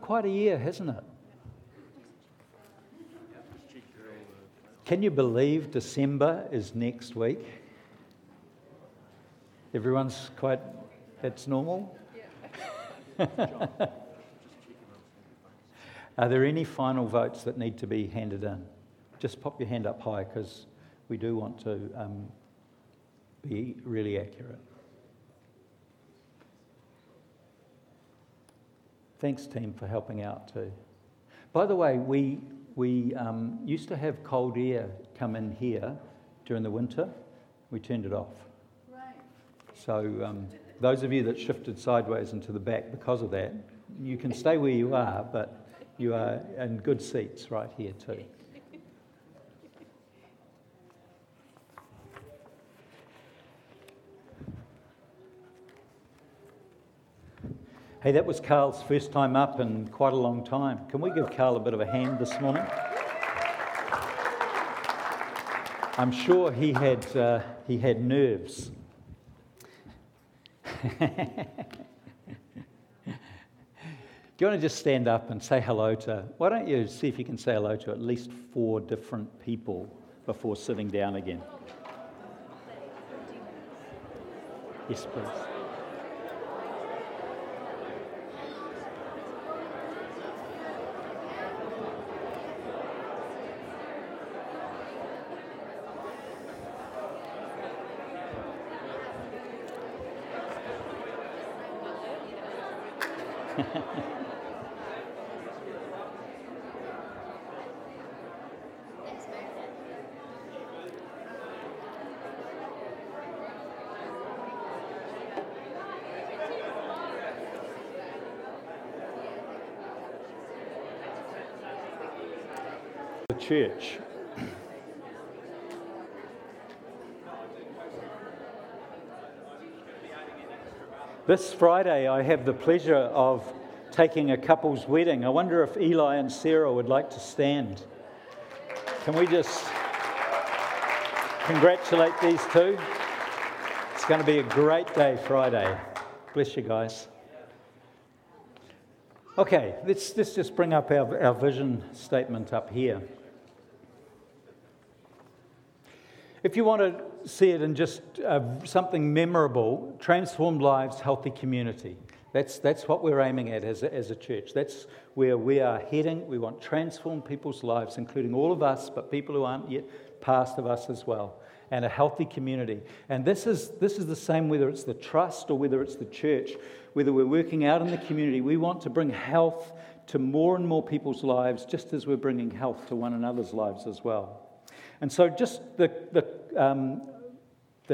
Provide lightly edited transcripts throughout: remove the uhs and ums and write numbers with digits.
Quite a year, hasn't it? Can you believe December is next week? Everyone's quite, that's normal? Are there any final votes that need to be handed in? Just pop your hand up high because we do want to be really accurate. Thanks, team, for helping out too. By the way, we used to have cold air come in here during the winter. We turned it off. Right. So those of you that shifted sideways into the back because of that, you can stay where you are, but you are in good seats right here too. Hey, that was Carl's first time up in quite a long time. Can we give Carl a bit of a hand this morning? I'm sure he had nerves. Do you want to just stand up and say hello to? Why don't you see if you can say hello to at least 4 different people before sitting down again? Yes, please. Church. This Friday I have the pleasure of taking a couple's wedding. I wonder if Eli and Sarah would like to stand. Can we just congratulate these two? It's going to be a great day Friday. Bless you guys. Okay, let's just bring up our vision statement up here. If you want to see it in just something memorable, transformed lives, healthy community. That's what we're aiming at as a church. That's where we are heading. We want transformed people's lives, including all of us, but people who aren't yet past of us as well, and a healthy community. And this is the same whether it's the trust or whether it's the church, whether we're working out in the community. We want to bring health to more and more people's lives, just as we're bringing health to one another's lives as well. And so just the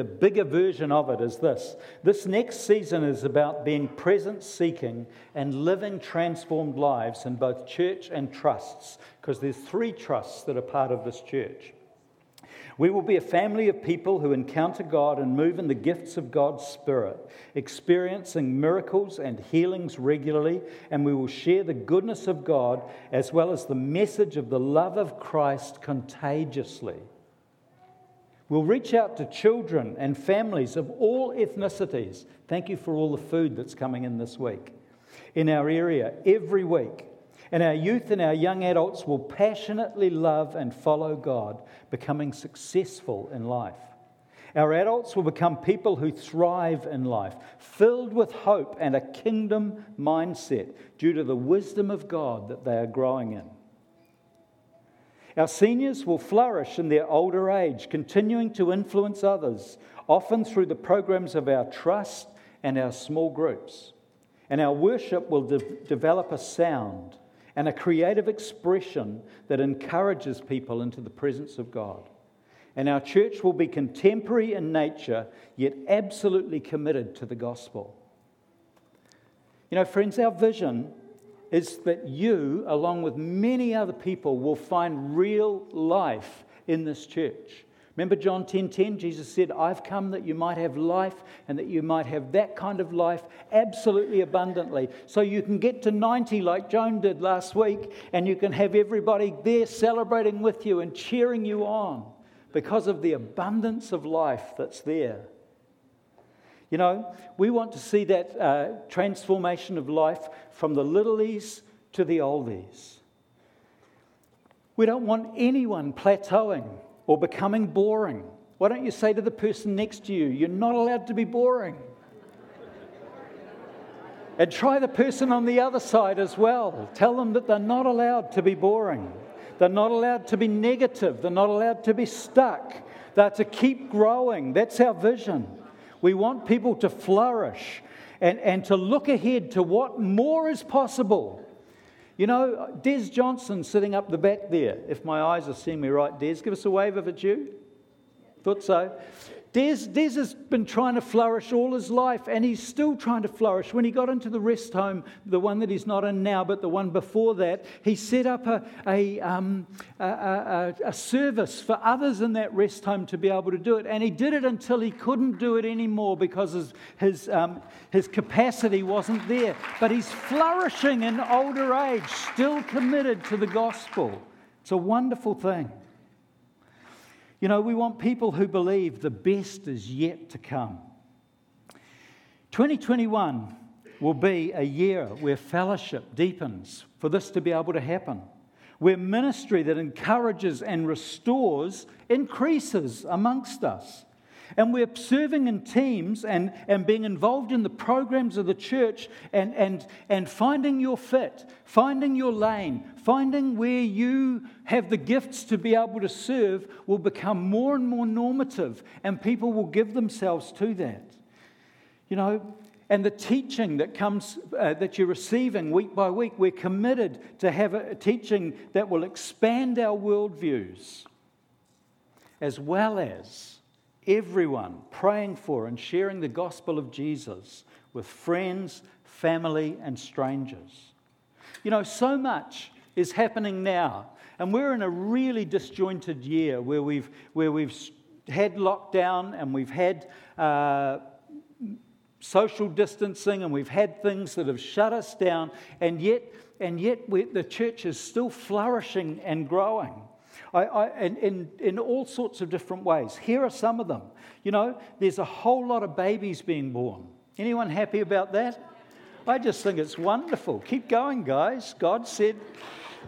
bigger version of it is this. This next season is about being presence-seeking and living transformed lives in both church and trusts, because there's 3 trusts that are part of this church. We will be a family of people who encounter God and move in the gifts of God's Spirit, experiencing miracles and healings regularly, and we will share the goodness of God as well as the message of the love of Christ contagiously. We'll reach out to children and families of all ethnicities. Thank you for all the food that's coming in this week. In our area, every week. And our youth and our young adults will passionately love and follow God, becoming successful in life. Our adults will become people who thrive in life, filled with hope and a kingdom mindset due to the wisdom of God that they are growing in. Our seniors will flourish in their older age, continuing to influence others, often through the programs of our trust and our small groups. And our worship will develop a sound and a creative expression that encourages people into the presence of God. And our church will be contemporary in nature, yet absolutely committed to the gospel. You know, friends, our vision is that you, along with many other people, will find real life in this church. Remember John 10:10, Jesus said, I've come that you might have life and that you might have that kind of life absolutely abundantly. So you can get to 90 like Joan did last week, and you can have everybody there celebrating with you and cheering you on because of the abundance of life that's there. You know, we want to see that transformation of life from the littlies to the oldies. We don't want anyone plateauing or becoming boring. Why don't you say to the person next to you, you're not allowed to be boring? And try the person on the other side as well. Tell them that they're not allowed to be boring. They're not allowed to be negative. They're not allowed to be stuck. They're to keep growing. That's our vision. We want people to flourish and to look ahead to what more is possible. You know, Des Johnson sitting up the back there. If my eyes are seeing me right, Des, give us a wave if it's you. Thought so. Des has been trying to flourish all his life, and he's still trying to flourish. When he got into the rest home, the one that he's not in now, but the one before that, he set up a service for others in that rest home to be able to do it. And he did it until he couldn't do it anymore because his capacity wasn't there. But he's flourishing in older age, still committed to the gospel. It's a wonderful thing. You know, we want people who believe the best is yet to come. 2021 will be a year where fellowship deepens for this to be able to happen, where ministry that encourages and restores increases amongst us, and we're serving in teams and being involved in the programs of the church and finding your fit, finding your lane, finding where you have the gifts to be able to serve will become more and more normative, and people will give themselves to that. You know, and the teaching that comes, that you're receiving week by week, we're committed to have a teaching that will expand our worldviews, as well as everyone praying for and sharing the gospel of Jesus with friends, family, and strangers. You know, so much is happening now, and we're in a really disjointed year where we've had lockdown, and we've had social distancing, and we've had things that have shut us down, and yet the church is still flourishing and growing. In all sorts of different ways. Here are some of them. You know, there's a whole lot of babies being born. Anyone happy about that? I just think it's wonderful. Keep going, guys. God said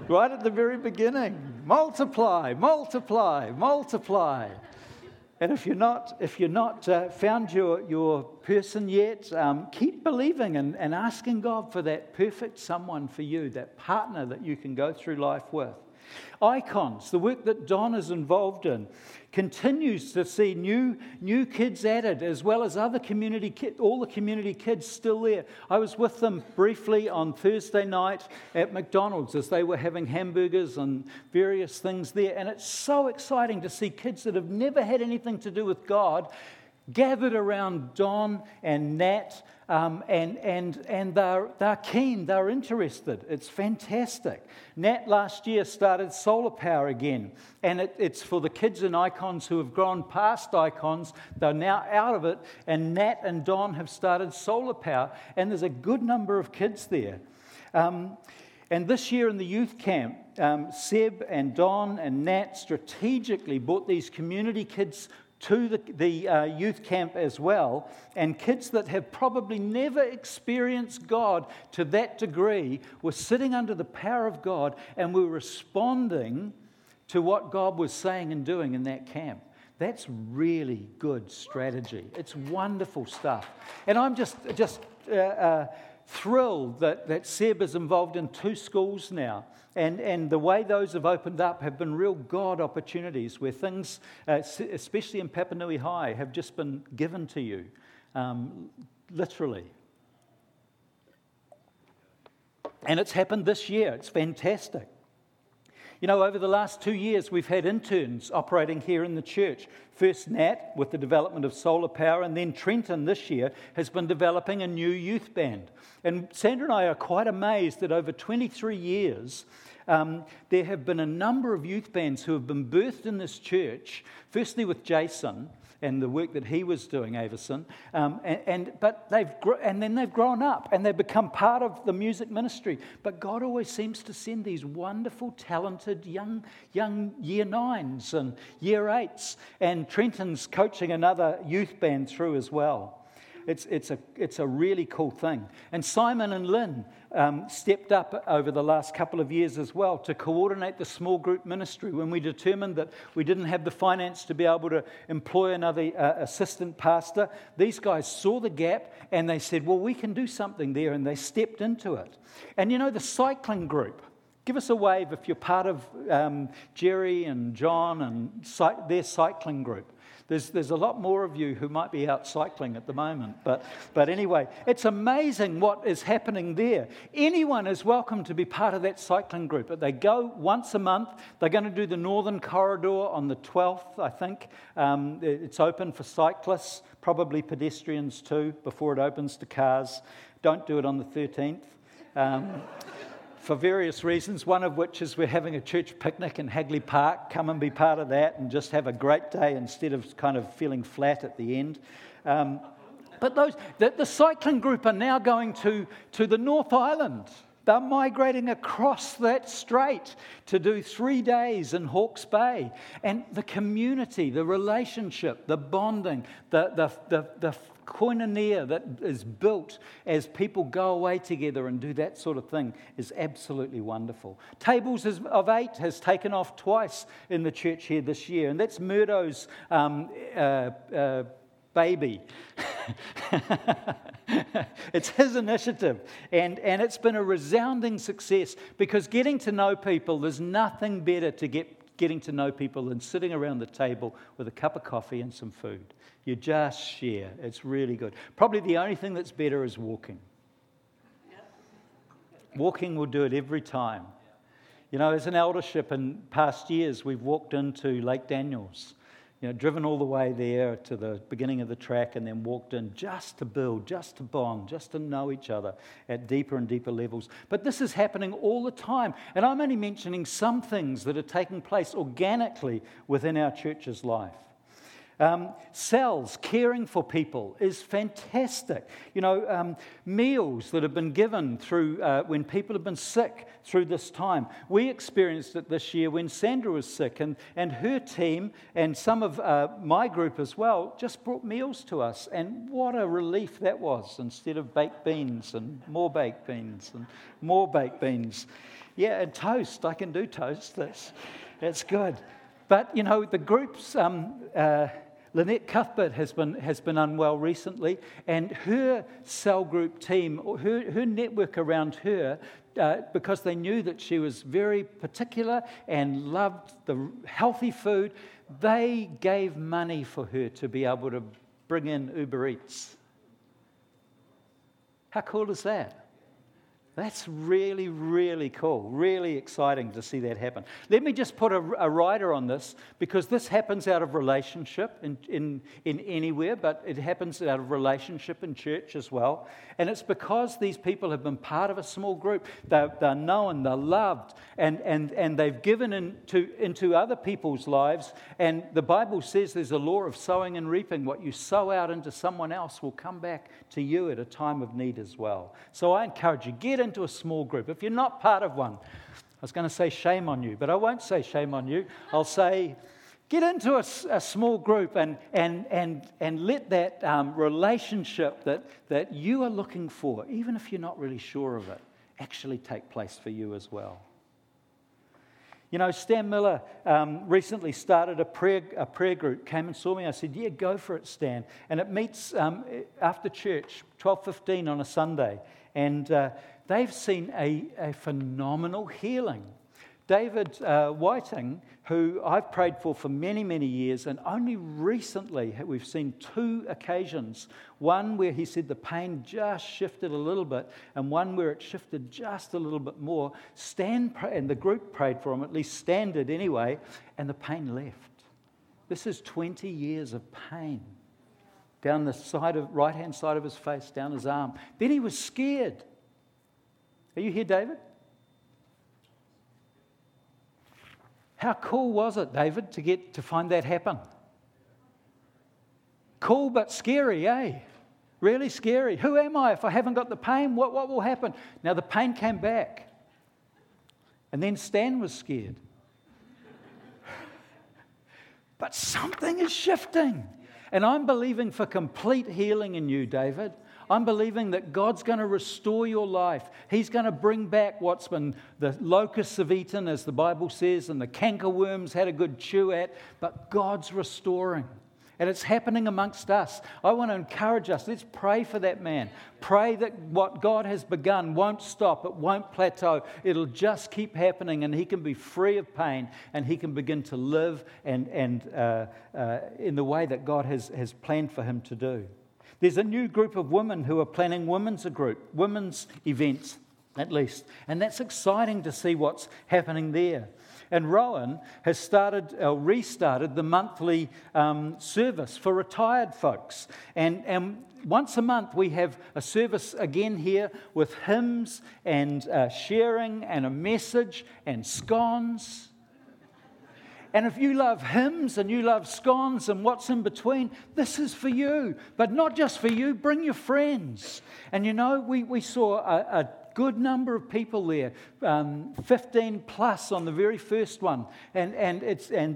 right at the very beginning, multiply, multiply, multiply. And if you're not found your person yet, keep believing and asking God for that perfect someone for you, that partner that you can go through life with. Icons, the work that Don is involved in, continues to see new kids added, as well as other community kids, all the community kids still there. I was with them briefly on Thursday night at McDonald's as they were having hamburgers and various things there, and it's so exciting to see kids that have never had anything to do with God gathered around Don and Nat, and they're keen, they're interested. It's fantastic. Nat last year started Solar Power again, and it's for the kids in Icons who have grown past Icons. They're now out of it, and Nat and Don have started Solar Power, and there's a good number of kids there. And this year in the youth camp, Seb and Don and Nat strategically brought these community kids to the youth camp as well, and kids that have probably never experienced God to that degree were sitting under the power of God and were responding to what God was saying and doing in that camp. That's really good strategy. It's wonderful stuff. And I'm just thrilled that Seb is involved in 2 schools now, and the way those have opened up have been real God opportunities where things, especially in Papanui High, have just been given to you, literally. And it's happened this year. It's fantastic. You know, over the last 2 years, we've had interns operating here in the church. First, Nat, with the development of Solar Power, and then Trenton this year has been developing a new youth band. And Sandra and I are quite amazed that over 23 years, there have been a number of youth bands who have been birthed in this church, firstly with Jason and the work that he was doing, Averson, and then they've grown up and they've become part of the music ministry. But God always seems to send these wonderful, talented young year 9s and year 8s, and Trenton's coaching another youth band through as well. It's a really cool thing. And Simon and Lynn stepped up over the last couple of years as well to coordinate the small group ministry. When we determined that we didn't have the finance to be able to employ another assistant pastor, these guys saw the gap and they said, well, we can do something there, and they stepped into it. And you know, the cycling group, give us a wave if you're part of Jerry and John and their cycling group. There's a lot more of you who might be out cycling at the moment. But anyway, it's amazing what is happening there. Anyone is welcome to be part of that cycling group. But they go once a month. They're going to do the Northern Corridor on the 12th, I think. It's open for cyclists, probably pedestrians too, before it opens to cars. Don't do it on the 13th. For various reasons, one of which is we're having a church picnic in Hagley Park. Come and be part of that and just have a great day instead of kind of feeling flat at the end. But the cycling group are now going to the North Island. They're migrating across that strait to do 3 days in Hawke's Bay. And the community, the relationship, the bonding, the koinonia that is built as people go away together and do that sort of thing is absolutely wonderful. Tables of Eight has taken off twice in the church here this year, and that's Murdo's baby. It's his initiative, and it's been a resounding success, because getting to know people, there's nothing better to getting to know people than sitting around the table with a cup of coffee and some food. You just share. It's really good. Probably the only thing that's better is walking. Walking will do it every time. You know, as an eldership in past years, we've walked into Lake Daniels, you know, driven all the way there to the beginning of the track and then walked in just to build, just to bond, just to know each other at deeper and deeper levels. But this is happening all the time. And I'm only mentioning some things that are taking place organically within our church's life. Cells, caring for people is fantastic. You know, meals that have been given through when people have been sick through this time. We experienced it this year when Sandra was sick, and her team and some of my group as well just brought meals to us, and what a relief that was, instead of baked beans and more baked beans and more baked beans. Yeah, and toast. I can do toast. That's good. But, you know, the group's, Lynette Cuthbert has been unwell recently, and her cell group team, her network around her, because they knew that she was very particular and loved the healthy food, they gave money for her to be able to bring in Uber Eats. How cool is that? That's really, really cool, really exciting to see that happen. Let me just put a rider on this, because this happens out of relationship in anywhere, but it happens out of relationship in church as well. And it's because these people have been part of a small group. They're known, they're loved, and they've given into other people's lives. And the Bible says there's a law of sowing and reaping. What you sow out into someone else will come back to you at a time of need as well. So I encourage you, get into a small group. If you're not part of one, I was going to say shame on you, but I won't say shame on you. I'll say get into a small group and let that relationship that you are looking for, even if you're not really sure of it, actually take place for you as well. You know, Stan Miller recently started a prayer group, came and saw me. I said, yeah, go for it, Stan. And it meets after church, 12:15 on a Sunday. And they've seen a phenomenal healing. David Whiting, who I've prayed for many, many years, and only recently we've seen two occasions, one where he said the pain just shifted a little bit, and one where it shifted just a little bit more. And the group prayed for him, at least Stan did anyway, and the pain left. This is 20 years of pain. Down the right-hand side of his face, down his arm. Then he was scared. Are you here, David? How cool was it, David, to find that happen? Cool but scary, eh? Really scary. Who am I if I haven't got the pain? What will happen? Now, the pain came back. And then Stan was scared. But something is shifting. And I'm believing for complete healing in you, David. I'm believing that God's going to restore your life. He's going to bring back what's been the locusts have eaten, as the Bible says, and the cankerworms had a good chew at, but God's restoring. And it's happening amongst us. I want to encourage us. Let's pray for that man. Pray that what God has begun won't stop. It won't plateau. It'll just keep happening, and he can be free of pain, and he can begin to live and in the way that God has planned for him to do. There's a new group of women who are planning women's events, at least. And that's exciting to see what's happening there. And Rowan has restarted the monthly service for retired folks. And once a month we have a service again here with hymns and sharing and a message and scones. And if you love hymns and you love scones and what's in between, this is for you. But not just for you, bring your friends. And you know, we saw a good number of people there, 15 plus on the very first one. And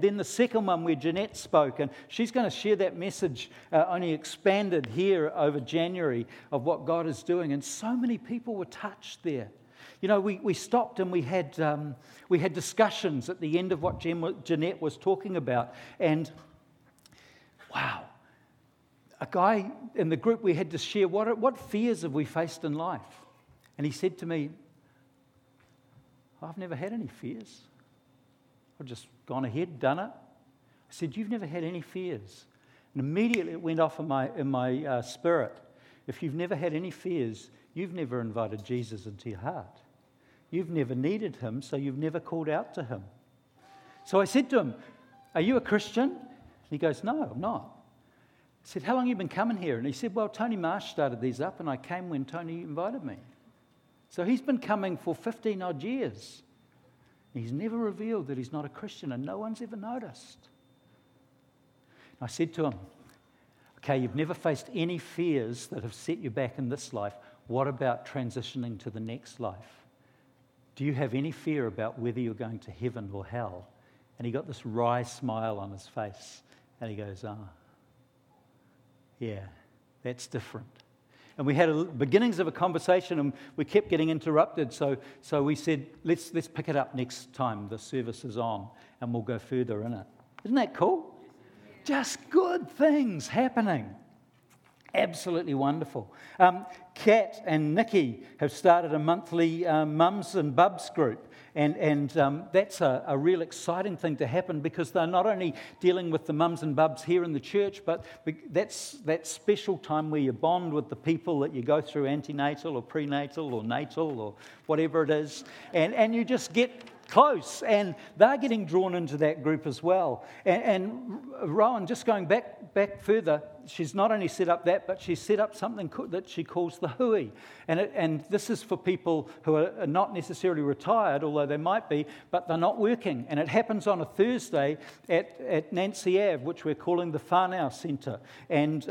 then the second one where Jeanette spoke, and she's going to share that message only expanded here over January of what God is doing. And so many people were touched there. You know, we stopped and we had discussions at the end of what Jeanette was talking about. And wow, a guy in the group, we had to share what fears have we faced in life? And he said to me, I've never had any fears. I've just gone ahead, done it. I said, you've never had any fears? And immediately it went off in my spirit. If you've never had any fears, you've never invited Jesus into your heart. You've never needed him, so you've never called out to him. So I said to him, are you a Christian? And he goes, no, I'm not. I said, how long have you been coming here? And he said, well, Tony Marsh started these up, and I came when Tony invited me. So he's been coming for 15 odd years. He's never revealed that he's not a Christian, and no one's ever noticed. And I said to him, okay, you've never faced any fears that have set you back in this life. What about transitioning to the next life? Do you have any fear about whether you're going to heaven or hell? And he got this wry smile on his face. And he goes, yeah, that's different. And we had beginnings of a conversation, and we kept getting interrupted. So we said, let's pick it up next time the service is on, and we'll go further in it. Isn't that cool? Just good things happening. Absolutely wonderful. Kat and Nikki have started a monthly mums and bubs group, and that's a real exciting thing to happen, because they're not only dealing with the mums and bubs here in the church, but that's that special time where you bond with the people that you go through antenatal or prenatal or natal or whatever it is, and you just get close, and they're getting drawn into that group as well. And Rowan, just going back further, she's not only set up that, but she's set up something that she calls the hui. And this is for people who are not necessarily retired, although they might be, but they're not working. And it happens on a Thursday at Nancy Ave, which we're calling the Whanau Centre. And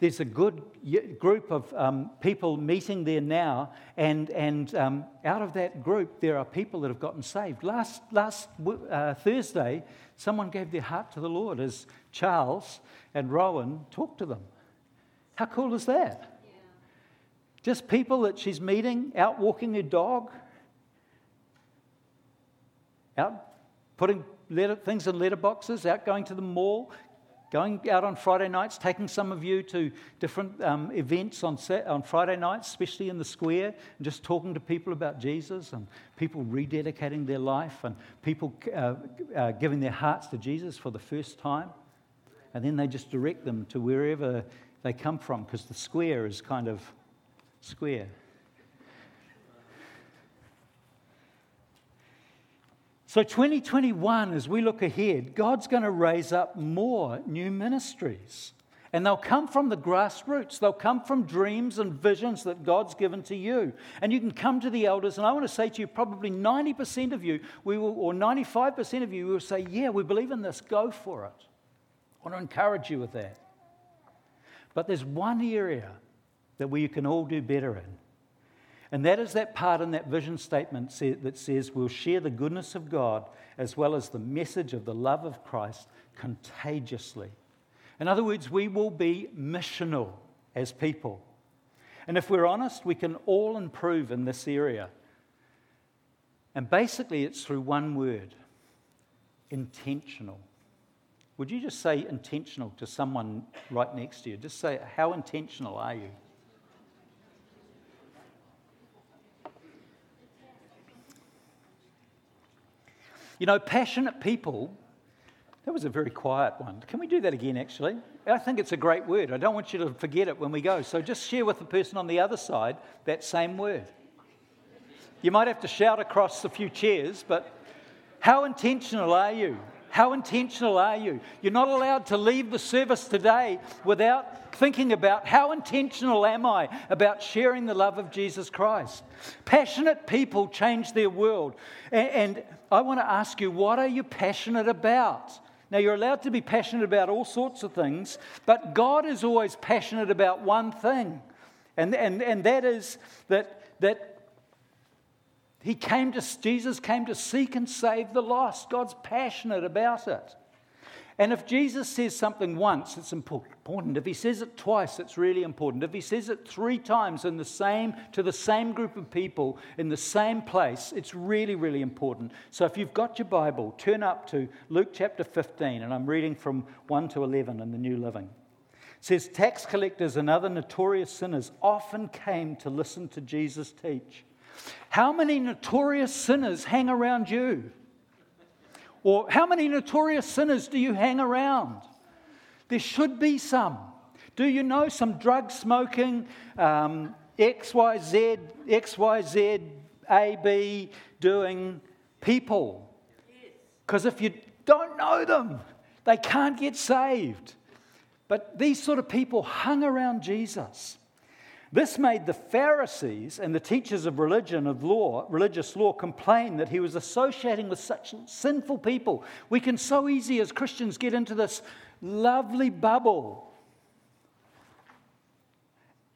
there's a good group of people meeting there now. And out of that group, there are people that have gotten saved. Last Thursday, someone gave their heart to the Lord as Charles and Rowan talked to them. How cool is that? Yeah. Just people that she's meeting, out walking their dog, out putting things in letterboxes, out going to the mall, going out on Friday nights, taking some of you to different events on Friday nights, especially in the square, and just talking to people about Jesus, and people rededicating their life, and people giving their hearts to Jesus for the first time. And then they just direct them to wherever they come from, because the square is kind of square. So 2021, as we look ahead, God's going to raise up more new ministries. And they'll come from the grassroots. They'll come from dreams and visions that God's given to you. And you can come to the elders, and I want to say to you, probably 90% of you, or 95% of you will say, yeah, we believe in this, go for it. I want to encourage you with that. But there's one area that we can all do better in. And that is that part in that vision statement that says we'll share the goodness of God as well as the message of the love of Christ contagiously. In other words, we will be missional as people. And if we're honest, we can all improve in this area. And basically, it's through one word: intentional. Would you just say intentional to someone right next to you? Just say, how intentional are you? You know, passionate people, that was a very quiet one. Can we do that again, actually? I think it's a great word. I don't want you to forget it when we go. So just share with the person on the other side that same word. You might have to shout across a few chairs, but how intentional are you? How intentional are you? You're not allowed to leave the service today without thinking about, how intentional am I about sharing the love of Jesus Christ? Passionate people change their world. And I want to ask you, what are you passionate about? Now, you're allowed to be passionate about all sorts of things, but God is always passionate about one thing. And that is that Jesus came to seek and save the lost. God's passionate about it. And if Jesus says something once, it's important. If he says it twice, it's really important. If he says it three times to the same group of people in the same place, it's really, really important. So if you've got your Bible, turn up to Luke chapter 15, and I'm reading from 1 to 11 in the New Living. It says, tax collectors and other notorious sinners often came to listen to Jesus teach. How many notorious sinners hang around you? Or how many notorious sinners do you hang around? There should be some. Do you know some drug-smoking, XYZ, AB doing people? Because if you don't know them, they can't get saved. But these sort of people hung around Jesus. This made the Pharisees and the teachers of religious law complain that he was associating with such sinful people. We can so easily as Christians get into this lovely bubble.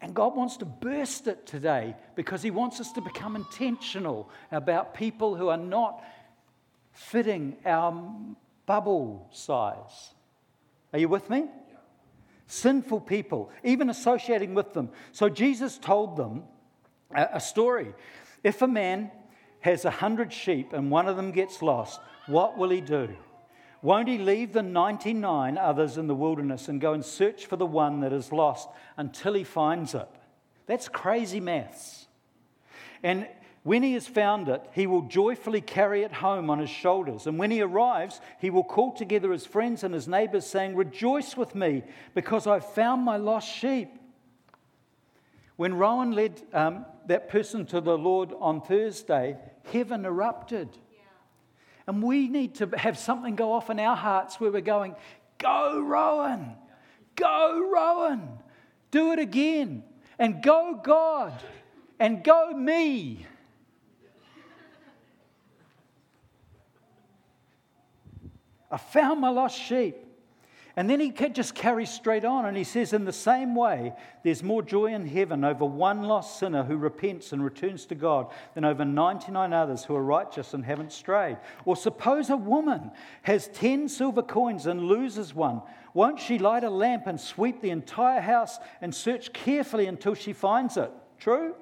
And God wants to burst it today because he wants us to become intentional about people who are not fitting our bubble size. Are you with me? Sinful people, even associating with them. So Jesus told them a story. If a man has 100 sheep and one of them gets lost, what will he do? Won't he leave the 99 others in the wilderness and go and search for the one that is lost until he finds it? That's crazy maths. And when he has found it, he will joyfully carry it home on his shoulders. And when he arrives, he will call together his friends and his neighbors, saying, rejoice with me, because I've found my lost sheep. When Rowan led that person to the Lord on Thursday, heaven erupted. Yeah. And we need to have something go off in our hearts where we're going, go, Rowan! Go, Rowan! Do it again! And go, God! And go, me! I found my lost sheep. And then he just carries straight on, and he says, in the same way, there's more joy in heaven over one lost sinner who repents and returns to God than over 99 others who are righteous and haven't strayed. Or suppose a woman has 10 silver coins and loses one. Won't she light a lamp and sweep the entire house and search carefully until she finds it? True?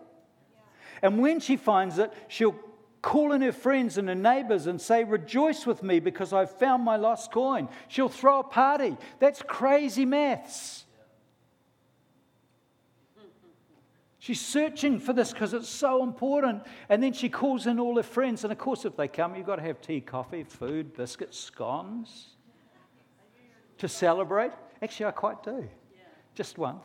Yeah. And when she finds it, she'll call in her friends and her neighbours and say, rejoice with me because I've found my lost coin. She'll throw a party. That's crazy maths. She's searching for this because it's so important. And then she calls in all her friends. And of course, if they come, you've got to have tea, coffee, food, biscuits, scones to celebrate. Actually, I quite do. Just one.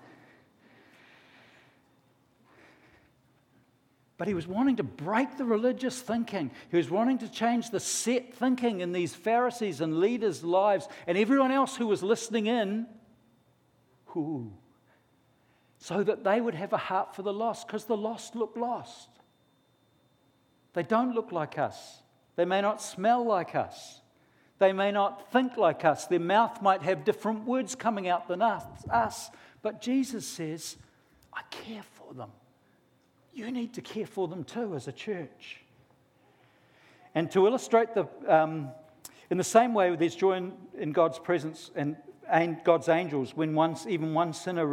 But he was wanting to break the religious thinking. He was wanting to change the set thinking in these Pharisees and leaders' lives and everyone else who was listening in, so that they would have a heart for the lost, because the lost look lost. They don't look like us. They may not smell like us. They may not think like us. Their mouth might have different words coming out than us. But Jesus says, I care for them. You need to care for them too as a church. And to illustrate in the same way there's joy in God's presence and and God's angels when even one sinner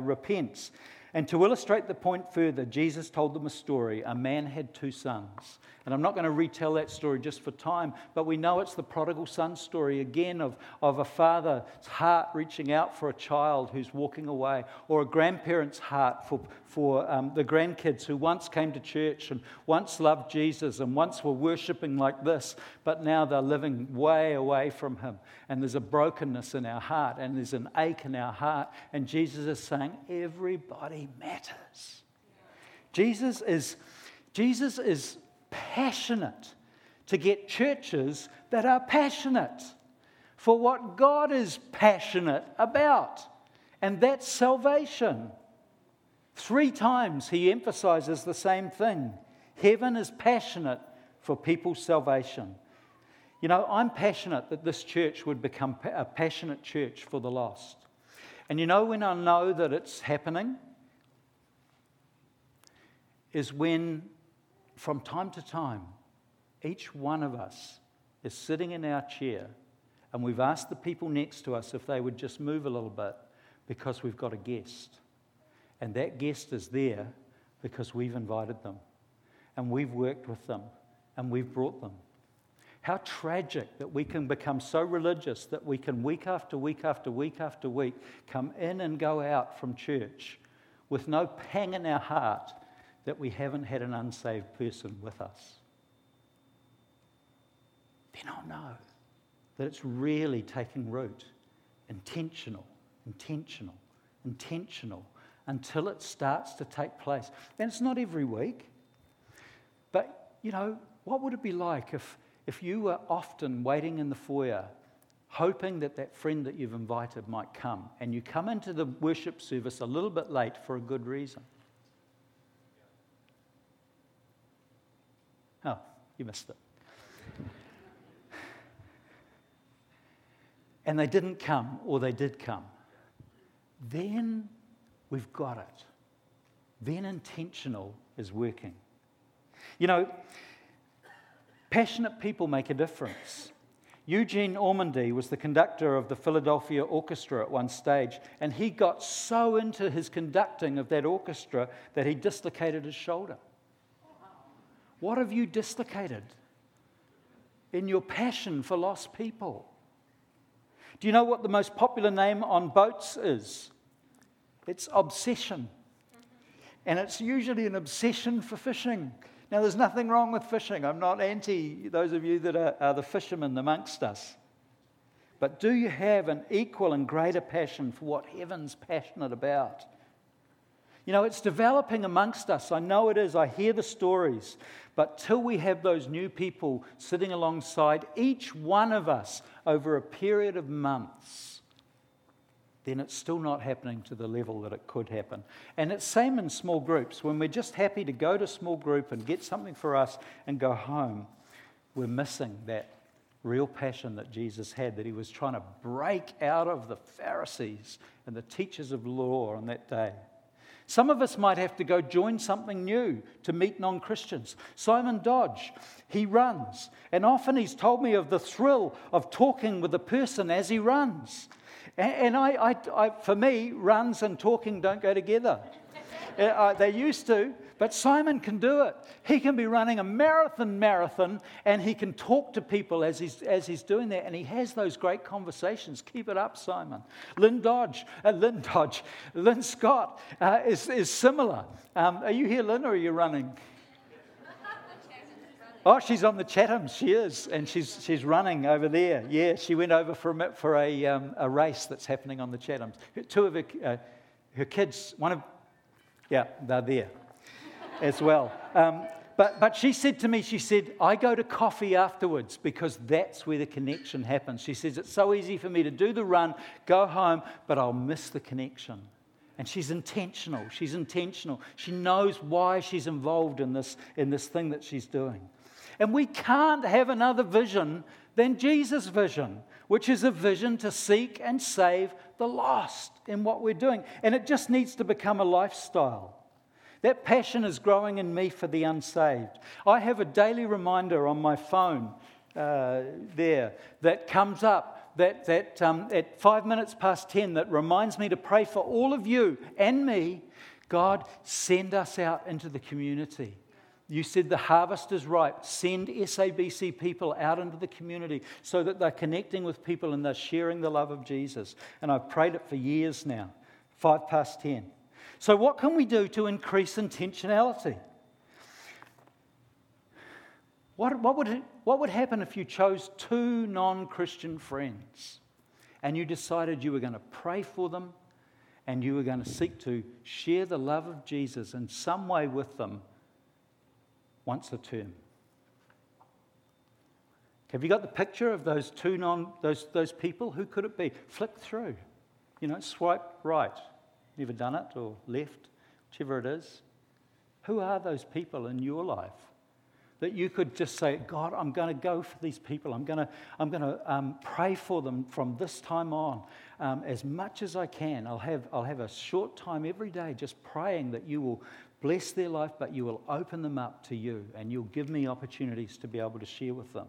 repents. And to illustrate the point further, Jesus told them a story. A man had two sons. And I'm not going to retell that story just for time, but we know it's the prodigal son story again of a father's heart reaching out for a child who's walking away, or a grandparent's heart for the grandkids who once came to church and once loved Jesus and once were worshipping like this, but now they're living way away from him. And there's a brokenness in our heart and there's an ache in our heart. And Jesus is saying, everybody matters. Jesus is passionate to get churches that are passionate for what God is passionate about, and that's salvation. 3 times he emphasizes the same thing. Heaven is passionate for people's salvation. You know, I'm passionate that this church would become a passionate church for the lost. And you know when I know that it's happening? Is when, from time to time, each one of us is sitting in our chair and we've asked the people next to us if they would just move a little bit because we've got a guest. And that guest is there because we've invited them and we've worked with them and we've brought them. How tragic that we can become so religious that we can week after week after week after week come in and go out from church with no pang in our heart that we haven't had an unsaved person with us. Then I'll know that it's really taking root. Intentional, until it starts to take place. And it's not every week. But, you know, what would it be like if you were often waiting in the foyer, hoping that that friend that you've invited might come, and you come into the worship service a little bit late for a good reason? Oh, you missed it. And they didn't come, or they did come. Then we've got it. Then intentional is working. You know, passionate people make a difference. Eugene Ormandy was the conductor of the Philadelphia Orchestra at one stage, and he got so into his conducting of that orchestra that he dislocated his shoulder. What have you dislocated in your passion for lost people? Do you know what the most popular name on boats is? It's obsession. And it's usually an obsession for fishing. Now, there's nothing wrong with fishing. I'm not anti those of you that are the fishermen amongst us. But do you have an equal and greater passion for what heaven's passionate about? You know, it's developing amongst us. I know it is. I hear the stories. But till we have those new people sitting alongside each one of us over a period of months, then it's still not happening to the level that it could happen. And it's same in small groups. When we're just happy to go to small group and get something for us and go home, we're missing that real passion that Jesus had, that he was trying to break out of the Pharisees and the teachers of law on that day. Some of us might have to go join something new to meet non-Christians. Simon Dodge, he runs. And often he's told me of the thrill of talking with a person as he runs. And I for me, runs and talking don't go together. They used to, but Simon can do it. He can be running a marathon, and he can talk to people as he's doing that, and he has those great conversations. Keep it up, Simon. Lynn Scott is similar. Are you here, Lynn, or are you running? Oh, she's on the Chathams. She is, and she's running over there. Yeah, she went over for a race that's happening on the Chathams. Two of her kids, they're there as well. But she said to me, I go to coffee afterwards because that's where the connection happens. She says, it's so easy for me to do the run, go home, but I'll miss the connection. And she's intentional. She knows why she's involved in this thing that she's doing. And we can't have another vision than Jesus' vision, which is a vision to seek and save the lost in what we're doing. And it just needs to become a lifestyle. That passion is growing in me for the unsaved. I have a daily reminder on my phone there that comes up that at 10:05, that reminds me to pray for all of you and me. God, send us out into the community. You said the harvest is ripe. Send SABC people out into the community so that they're connecting with people and they're sharing the love of Jesus. And I've prayed it for years now. 10:05. So what can we do to increase intentionality? What would happen if you chose two non-Christian friends and you decided you were going to pray for them and you were going to seek to share the love of Jesus in some way with them once a term? Have you got the picture of those two those people? Who could it be? Flick through. Swipe right. Never done it, or left, whichever it is. Who are those people in your life that you could just say, God, I'm going to go for these people. I'm going to pray for them from this time on as much as I can. I'll have a short time every day just praying that you will bless their life, but you will open them up to you, and you'll give me opportunities to be able to share with them.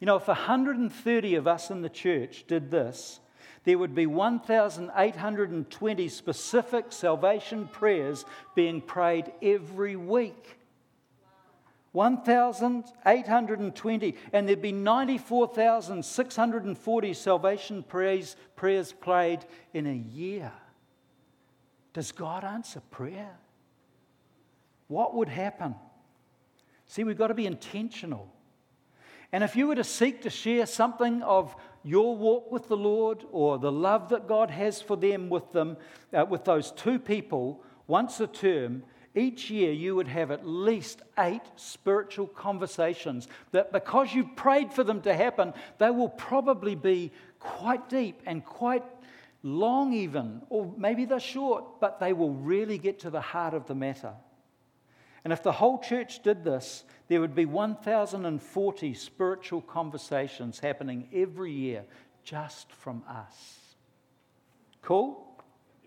If 130 of us in the church did this, there would be 1,820 specific salvation prayers being prayed every week. 1,820, and there'd be 94,640 salvation prayers prayed in a year. Does God answer prayer? What would happen? See, we've got to be intentional. And if you were to seek to share something of your walk with the Lord or the love that God has for them with those two people once a term, each year you would have at least 8 spiritual conversations that, because you prayed for them to happen, they will probably be quite deep and quite long even, or maybe they're short, but they will really get to the heart of the matter. And if the whole church did this, there would be 1,040 spiritual conversations happening every year just from us. Cool?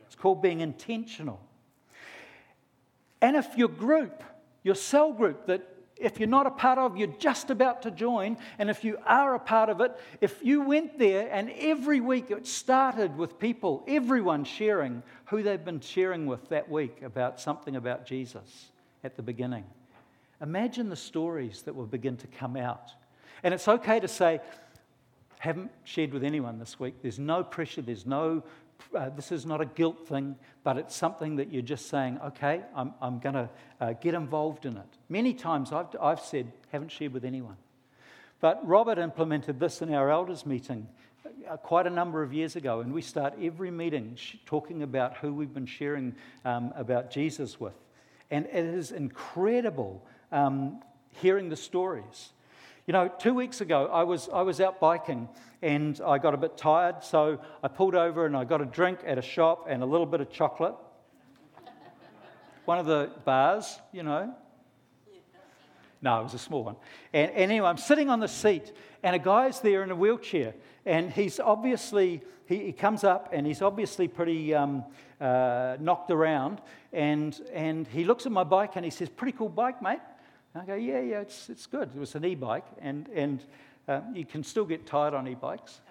It's called being intentional. And if your group, your cell group, that if you're not a part of, you're just about to join, and if you are a part of it, if you went there and every week it started with people, everyone sharing who they've been sharing with that week about something about Jesus at the beginning. Imagine the stories that will begin to come out. And it's okay to say, haven't shared with anyone this week. There's no pressure, this is not a guilt thing, but it's something that you're just saying, okay, I'm going to get involved in it. Many times I've said, haven't shared with anyone. But Robert implemented this in our elders meeting quite a number of years ago, and we start every meeting talking about who we've been sharing about Jesus with. And it is incredible hearing the stories. 2 weeks ago, I was out biking and I got a bit tired, so I pulled over and I got a drink at a shop and a little bit of chocolate. One of the bars, No, it was a small one. And anyway, I'm sitting on the seat and a guy's there in a wheelchair, and he's obviously, he comes up and he's obviously pretty knocked around, and he looks at my bike and he says, pretty cool bike, mate. And I go, yeah, it's good. It was an e-bike, and you can still get tired on e-bikes.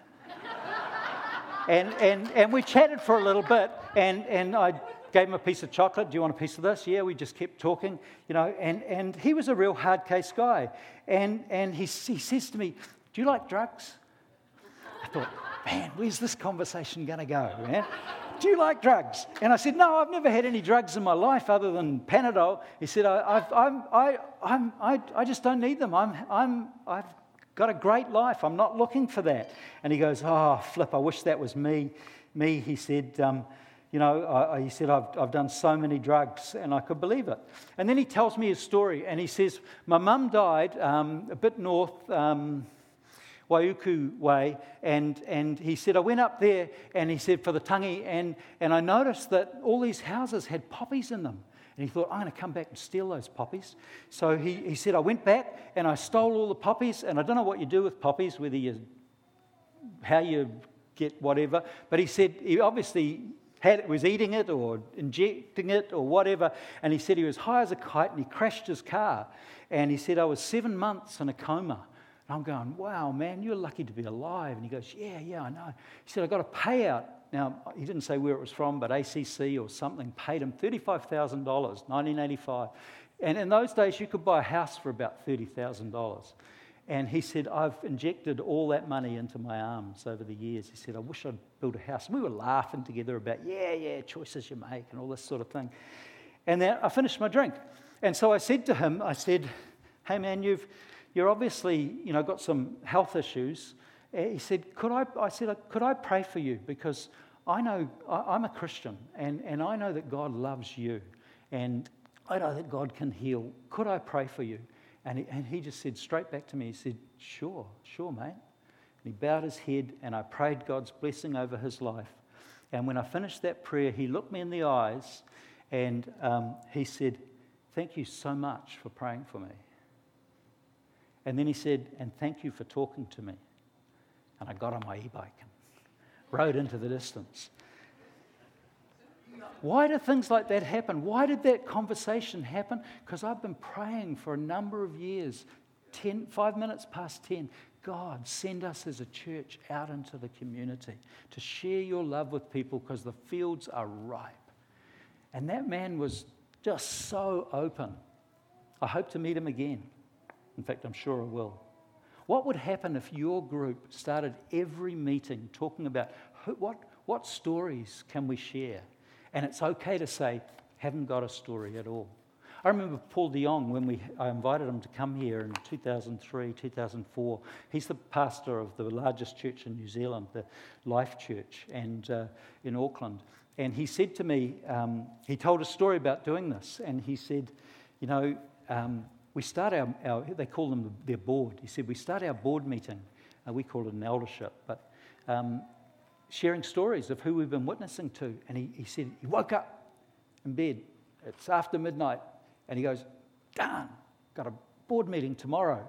and we chatted for a little bit, and I gave him a piece of chocolate. Do you want a piece of this? Yeah, we just kept talking, and he was a real hard case guy. And he says to me, do you like drugs? I thought, man, where's this conversation going to go, man? Do you like drugs? And I said, no, I've never had any drugs in my life other than Panadol. He said, I just don't need them. I've got a great life. I'm not looking for that. And he goes, oh, flip, I wish that was me. He said, he said, I've done so many drugs, and I could believe it. And then he tells me his story, and he says, my mum died a bit north, Waiuku way, and he said, I went up there, and he said, for the tangi, and I noticed that all these houses had poppies in them. And he thought, I'm going to come back and steal those poppies. So he said, I went back, and I stole all the poppies, and I don't know what you do with poppies, how you get whatever, but he said, he obviously was eating it or injecting it or whatever, and he said he was high as a kite and he crashed his car, and he said, I was 7 months in a coma And I'm going, wow, man, you're lucky to be alive. And he goes, yeah, I know. He said, I got a payout. Now, he didn't say where it was from, but ACC or something paid him $35,000, 1985. And in those days, you could buy a house for about $30,000. And he said, I've injected all that money into my arms over the years. He said, I wish I'd built a house. And we were laughing together about, choices you make and all this sort of thing. And then I finished my drink. And so I said to him, I said, hey, man, you're obviously, got some health issues. He said, could I pray for you? Because I know I'm a Christian and I know that God loves you and I know that God can heal. Could I pray for you? And he just said straight back to me, he said, sure, mate. And he bowed his head and I prayed God's blessing over his life. And when I finished that prayer, he looked me in the eyes and he said, thank you so much for praying for me. And then he said, and thank you for talking to me. And I got on my e-bike and rode into the distance. Why do things like that happen? Why did that conversation happen? Because I've been praying for a number of years, 5 minutes past 10, God, send us as a church out into the community to share your love with people because the fields are ripe. And that man was just so open. I hope to meet him again. In fact, I'm sure I will. What would happen if your group started every meeting talking about what stories can we share? And it's okay to say, haven't got a story at all. I remember Paul de Jong, when I invited him to come here in 2003, 2004. He's the pastor of the largest church in New Zealand, the Life Church, and in Auckland. And he said to me, he told a story about doing this. And he said, we start our they call them their board. He said, we start our board meeting, we call it an eldership, but sharing stories of who we've been witnessing to. And he said, he woke up in bed, it's after midnight, and he goes, darn, got a board meeting tomorrow.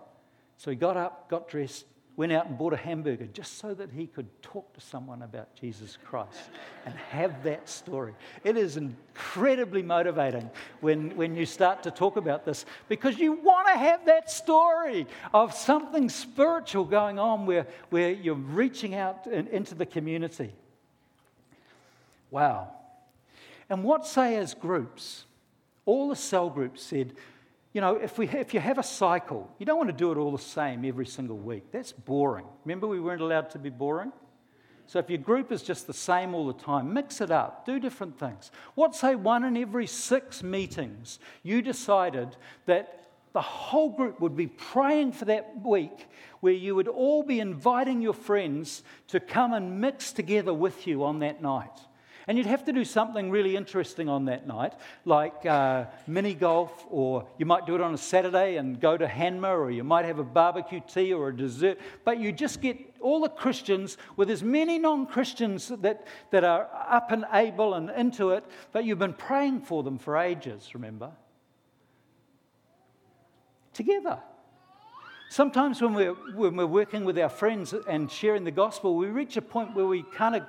So he got up, got dressed, went out and bought a hamburger just so that he could talk to someone about Jesus Christ and have that story. It is incredibly motivating when you start to talk about this because you want to have that story of something spiritual going on where you're reaching out into the community. Wow. And what say as groups? All the cell groups said, if you have a cycle, you don't want to do it all the same every single week. That's boring. Remember, we weren't allowed to be boring? So if your group is just the same all the time, mix it up, do different things. What say one in every 6 meetings, you decided that the whole group would be praying for that week where you would all be inviting your friends to come and mix together with you on that night. And you'd have to do something really interesting on that night, like mini golf, or you might do it on a Saturday and go to Hanmer, or you might have a barbecue tea or a dessert. But you just get all the Christians with as many non-Christians that are up and able and into it, but you've been praying for them for ages, remember? Together. Sometimes when we're working with our friends and sharing the gospel, we reach a point where we can't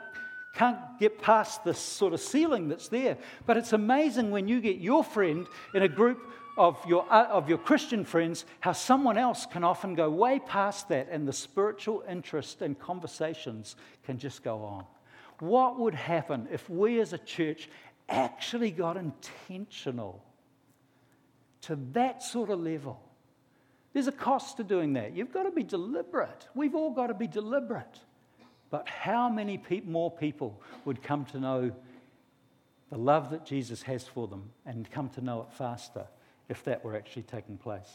get past this sort of ceiling that's there. But it's amazing when you get your friend in a group of your Christian friends, how someone else can often go way past that and the spiritual interest and conversations can just go on. What would happen if we as a church actually got intentional to that sort of level? There's a cost to doing that. You've got to be deliberate. We've all got to be deliberate. But how many more people would come to know the love that Jesus has for them and come to know it faster if that were actually taking place?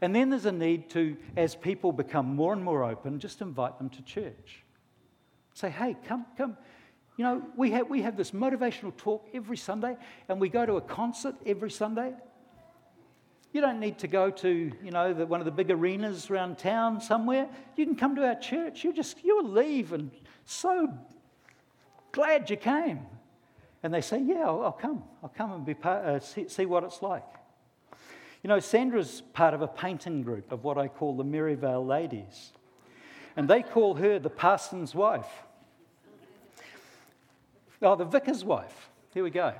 And then there's a need to, as people become more and more open, just invite them to church. Say, hey, come. We have this motivational talk every Sunday and we go to a concert every Sunday. You don't need to go to, one of the big arenas around town somewhere. You can come to our church. You'll leave and so glad you came. And they say, yeah, I'll come and be part, see what it's like. Sandra's part of a painting group of what I call the Maryvale Ladies. And they call her the parson's wife. Oh, the vicar's wife. Here we go.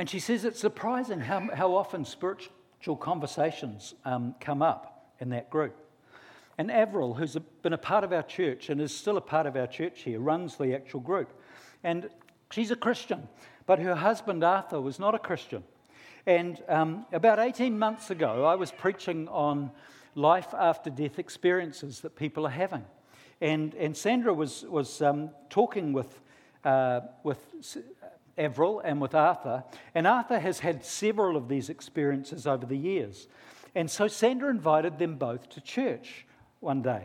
And she says it's surprising how often spiritual conversations come up in that group. And Avril, who's been a part of our church and is still a part of our church here, runs the actual group. And she's a Christian, but her husband, Arthur, was not a Christian. And about 18 months ago, I was preaching on life after death experiences that people are having. And Sandra was talking with Avril and with Arthur. And Arthur has had several of these experiences over the years. And so Sandra invited them both to church one day.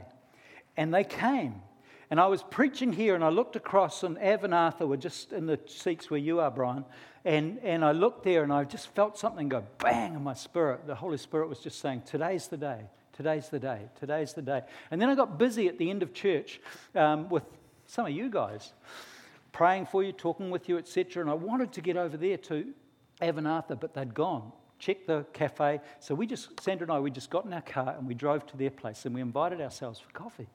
And they came. And I was preaching here and I looked across, and Av and Arthur were just in the seats where you are, Brian. And I looked there and I just felt something go bang in my spirit. The Holy Spirit was just saying, today's the day, today's the day, today's the day. And then I got busy at the end of church with some of you guys, praying for you, talking with you, etc. And I wanted to get over there to Av and Arthur, but they'd gone. Checked the cafe. So Sandra and I, we just got in our car and we drove to their place and we invited ourselves for coffee.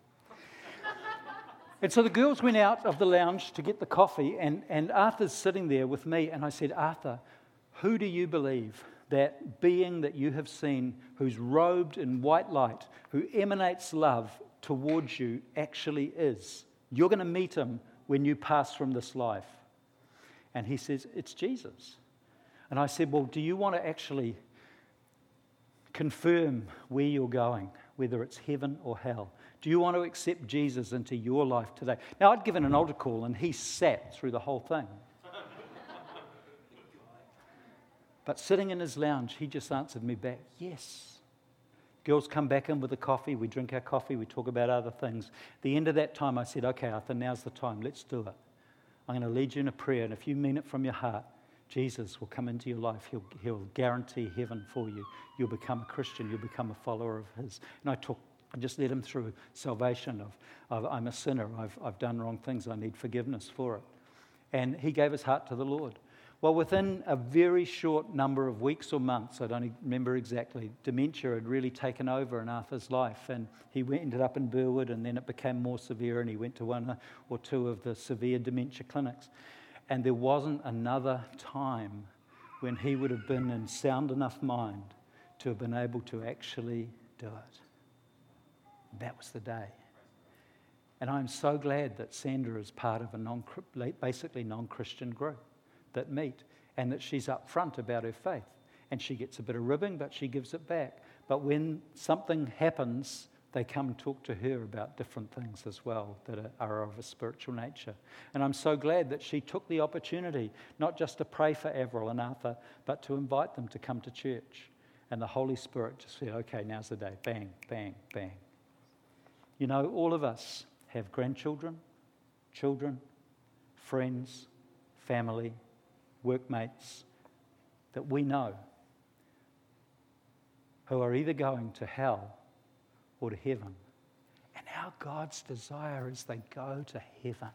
And so the girls went out of the lounge to get the coffee, and Arthur's sitting there with me, and I said, Arthur, who do you believe that being that you have seen, who's robed in white light, who emanates love towards you, actually is? You're going to meet him when you pass from this life. And he says, it's Jesus. And I said, well, do you want to actually confirm where you're going, whether it's heaven or hell? Do you want to accept Jesus into your life today? Now, I'd given an altar call, and he sat through the whole thing. But sitting in his lounge, he just answered me back, yes. Girls come back in with the coffee. We drink our coffee. We talk about other things. At the end of that time, I said, okay, Arthur, now's the time. Let's do it. I'm going to lead you in a prayer, and if you mean it from your heart, Jesus will come into your life. He'll guarantee heaven for you. You'll become a Christian. You'll become a follower of his. And I just led him through salvation of I'm a sinner. I've done wrong things. I need forgiveness for it. And he gave his heart to the Lord. Well, within a very short number of weeks or months, I don't remember exactly, dementia had really taken over in Arthur's life. And he ended up in Burwood, and then it became more severe, and he went to one or two of the severe dementia clinics. And there wasn't another time when he would have been in sound enough mind to have been able to actually do it. That was the day. And I'm so glad that Sandra is part of a basically non-Christian group that meet, and that she's up front about her faith. And she gets a bit of ribbing, but she gives it back. But when something happens, they come and talk to her about different things as well that are of a spiritual nature. And I'm so glad that she took the opportunity not just to pray for Avril and Arthur, but to invite them to come to church. And the Holy Spirit just said, okay, now's the day. Bang, bang, bang. You know, all of us have grandchildren, children, friends, family, workmates that we know who are either going to hell or to heaven. And our God's desire is they go to heaven.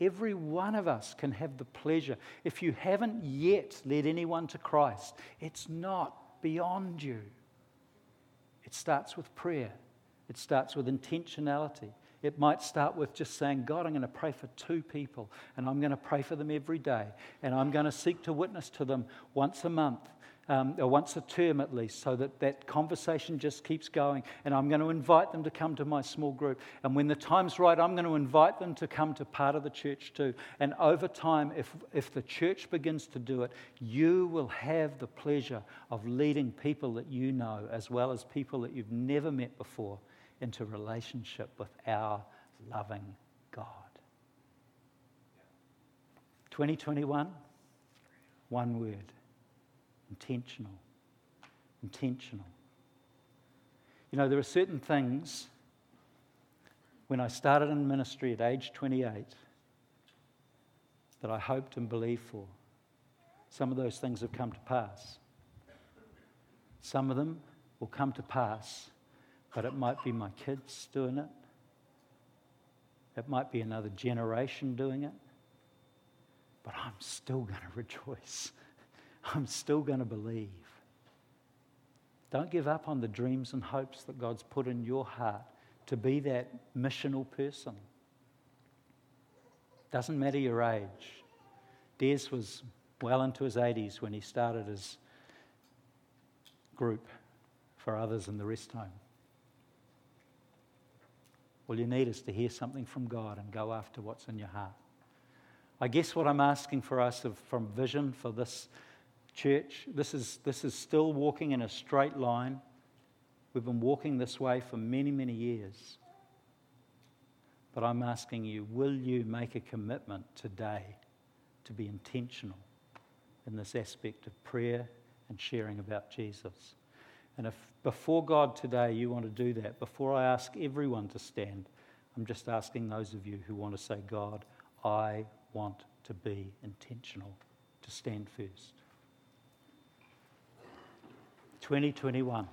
Every one of us can have the pleasure. If you haven't yet led anyone to Christ, it's not beyond you. It starts with prayer. It starts with intentionality. It might start with just saying, God, I'm going to pray for two people, and I'm going to pray for them every day, and I'm going to seek to witness to them once a month, or once a term at least, so that conversation just keeps going. And I'm going to invite them to come to my small group. And when the time's right, I'm going to invite them to come to part of the church too. And over time, if the church begins to do it, you will have the pleasure of leading people that you know, as well as people that you've never met before, into relationship with our loving God. 2021, one word. Intentional. Intentional. You know, there are certain things. When I started in ministry at age 28, that I hoped and believed for. Some of those things have come to pass. Some of them will come to pass, but it might be my kids doing it. It might be another generation doing it. But I'm still going to rejoice. I'm still going to believe. Don't give up on the dreams and hopes that God's put in your heart to be that missional person. Doesn't matter your age. Des was well into his 80s when he started his group for others in the rest home. All you need is to hear something from God and go after what's in your heart. I guess what I'm asking for us from vision for this church, this is still walking in a straight line. We've been walking this way for many, many years. But I'm asking you, will you make a commitment today to be intentional in this aspect of prayer and sharing about Jesus? And if before God today you want to do that, before I ask everyone to stand, I'm just asking those of you who want to say, God, I want to be intentional, to stand first. 2021.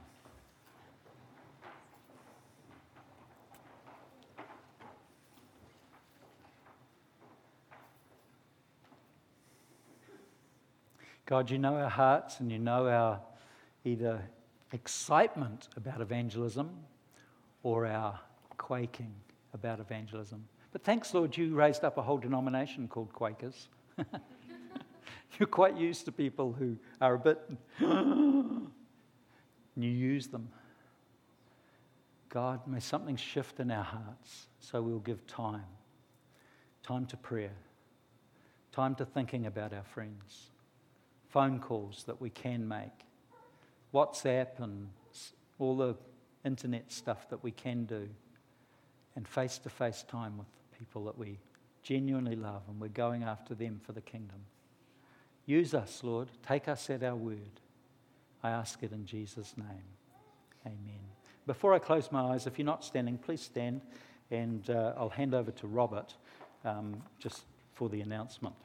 God, you know our hearts and you know our either excitement about evangelism or our quaking about evangelism. But thanks, Lord, you raised up a whole denomination called Quakers. You're quite used to people who are a bit... and you use them. God, may something shift in our hearts so we'll give time. Time to prayer. Time to thinking about our friends. Phone calls that we can make, WhatsApp and all the internet stuff that we can do, and face-to-face time with people that we genuinely love and we're going after them for the kingdom. Use us, Lord. Take us at our word. I ask it in Jesus' name. Amen. Before I close my eyes, if you're not standing, please stand, and I'll hand over to Robert just for the announcement.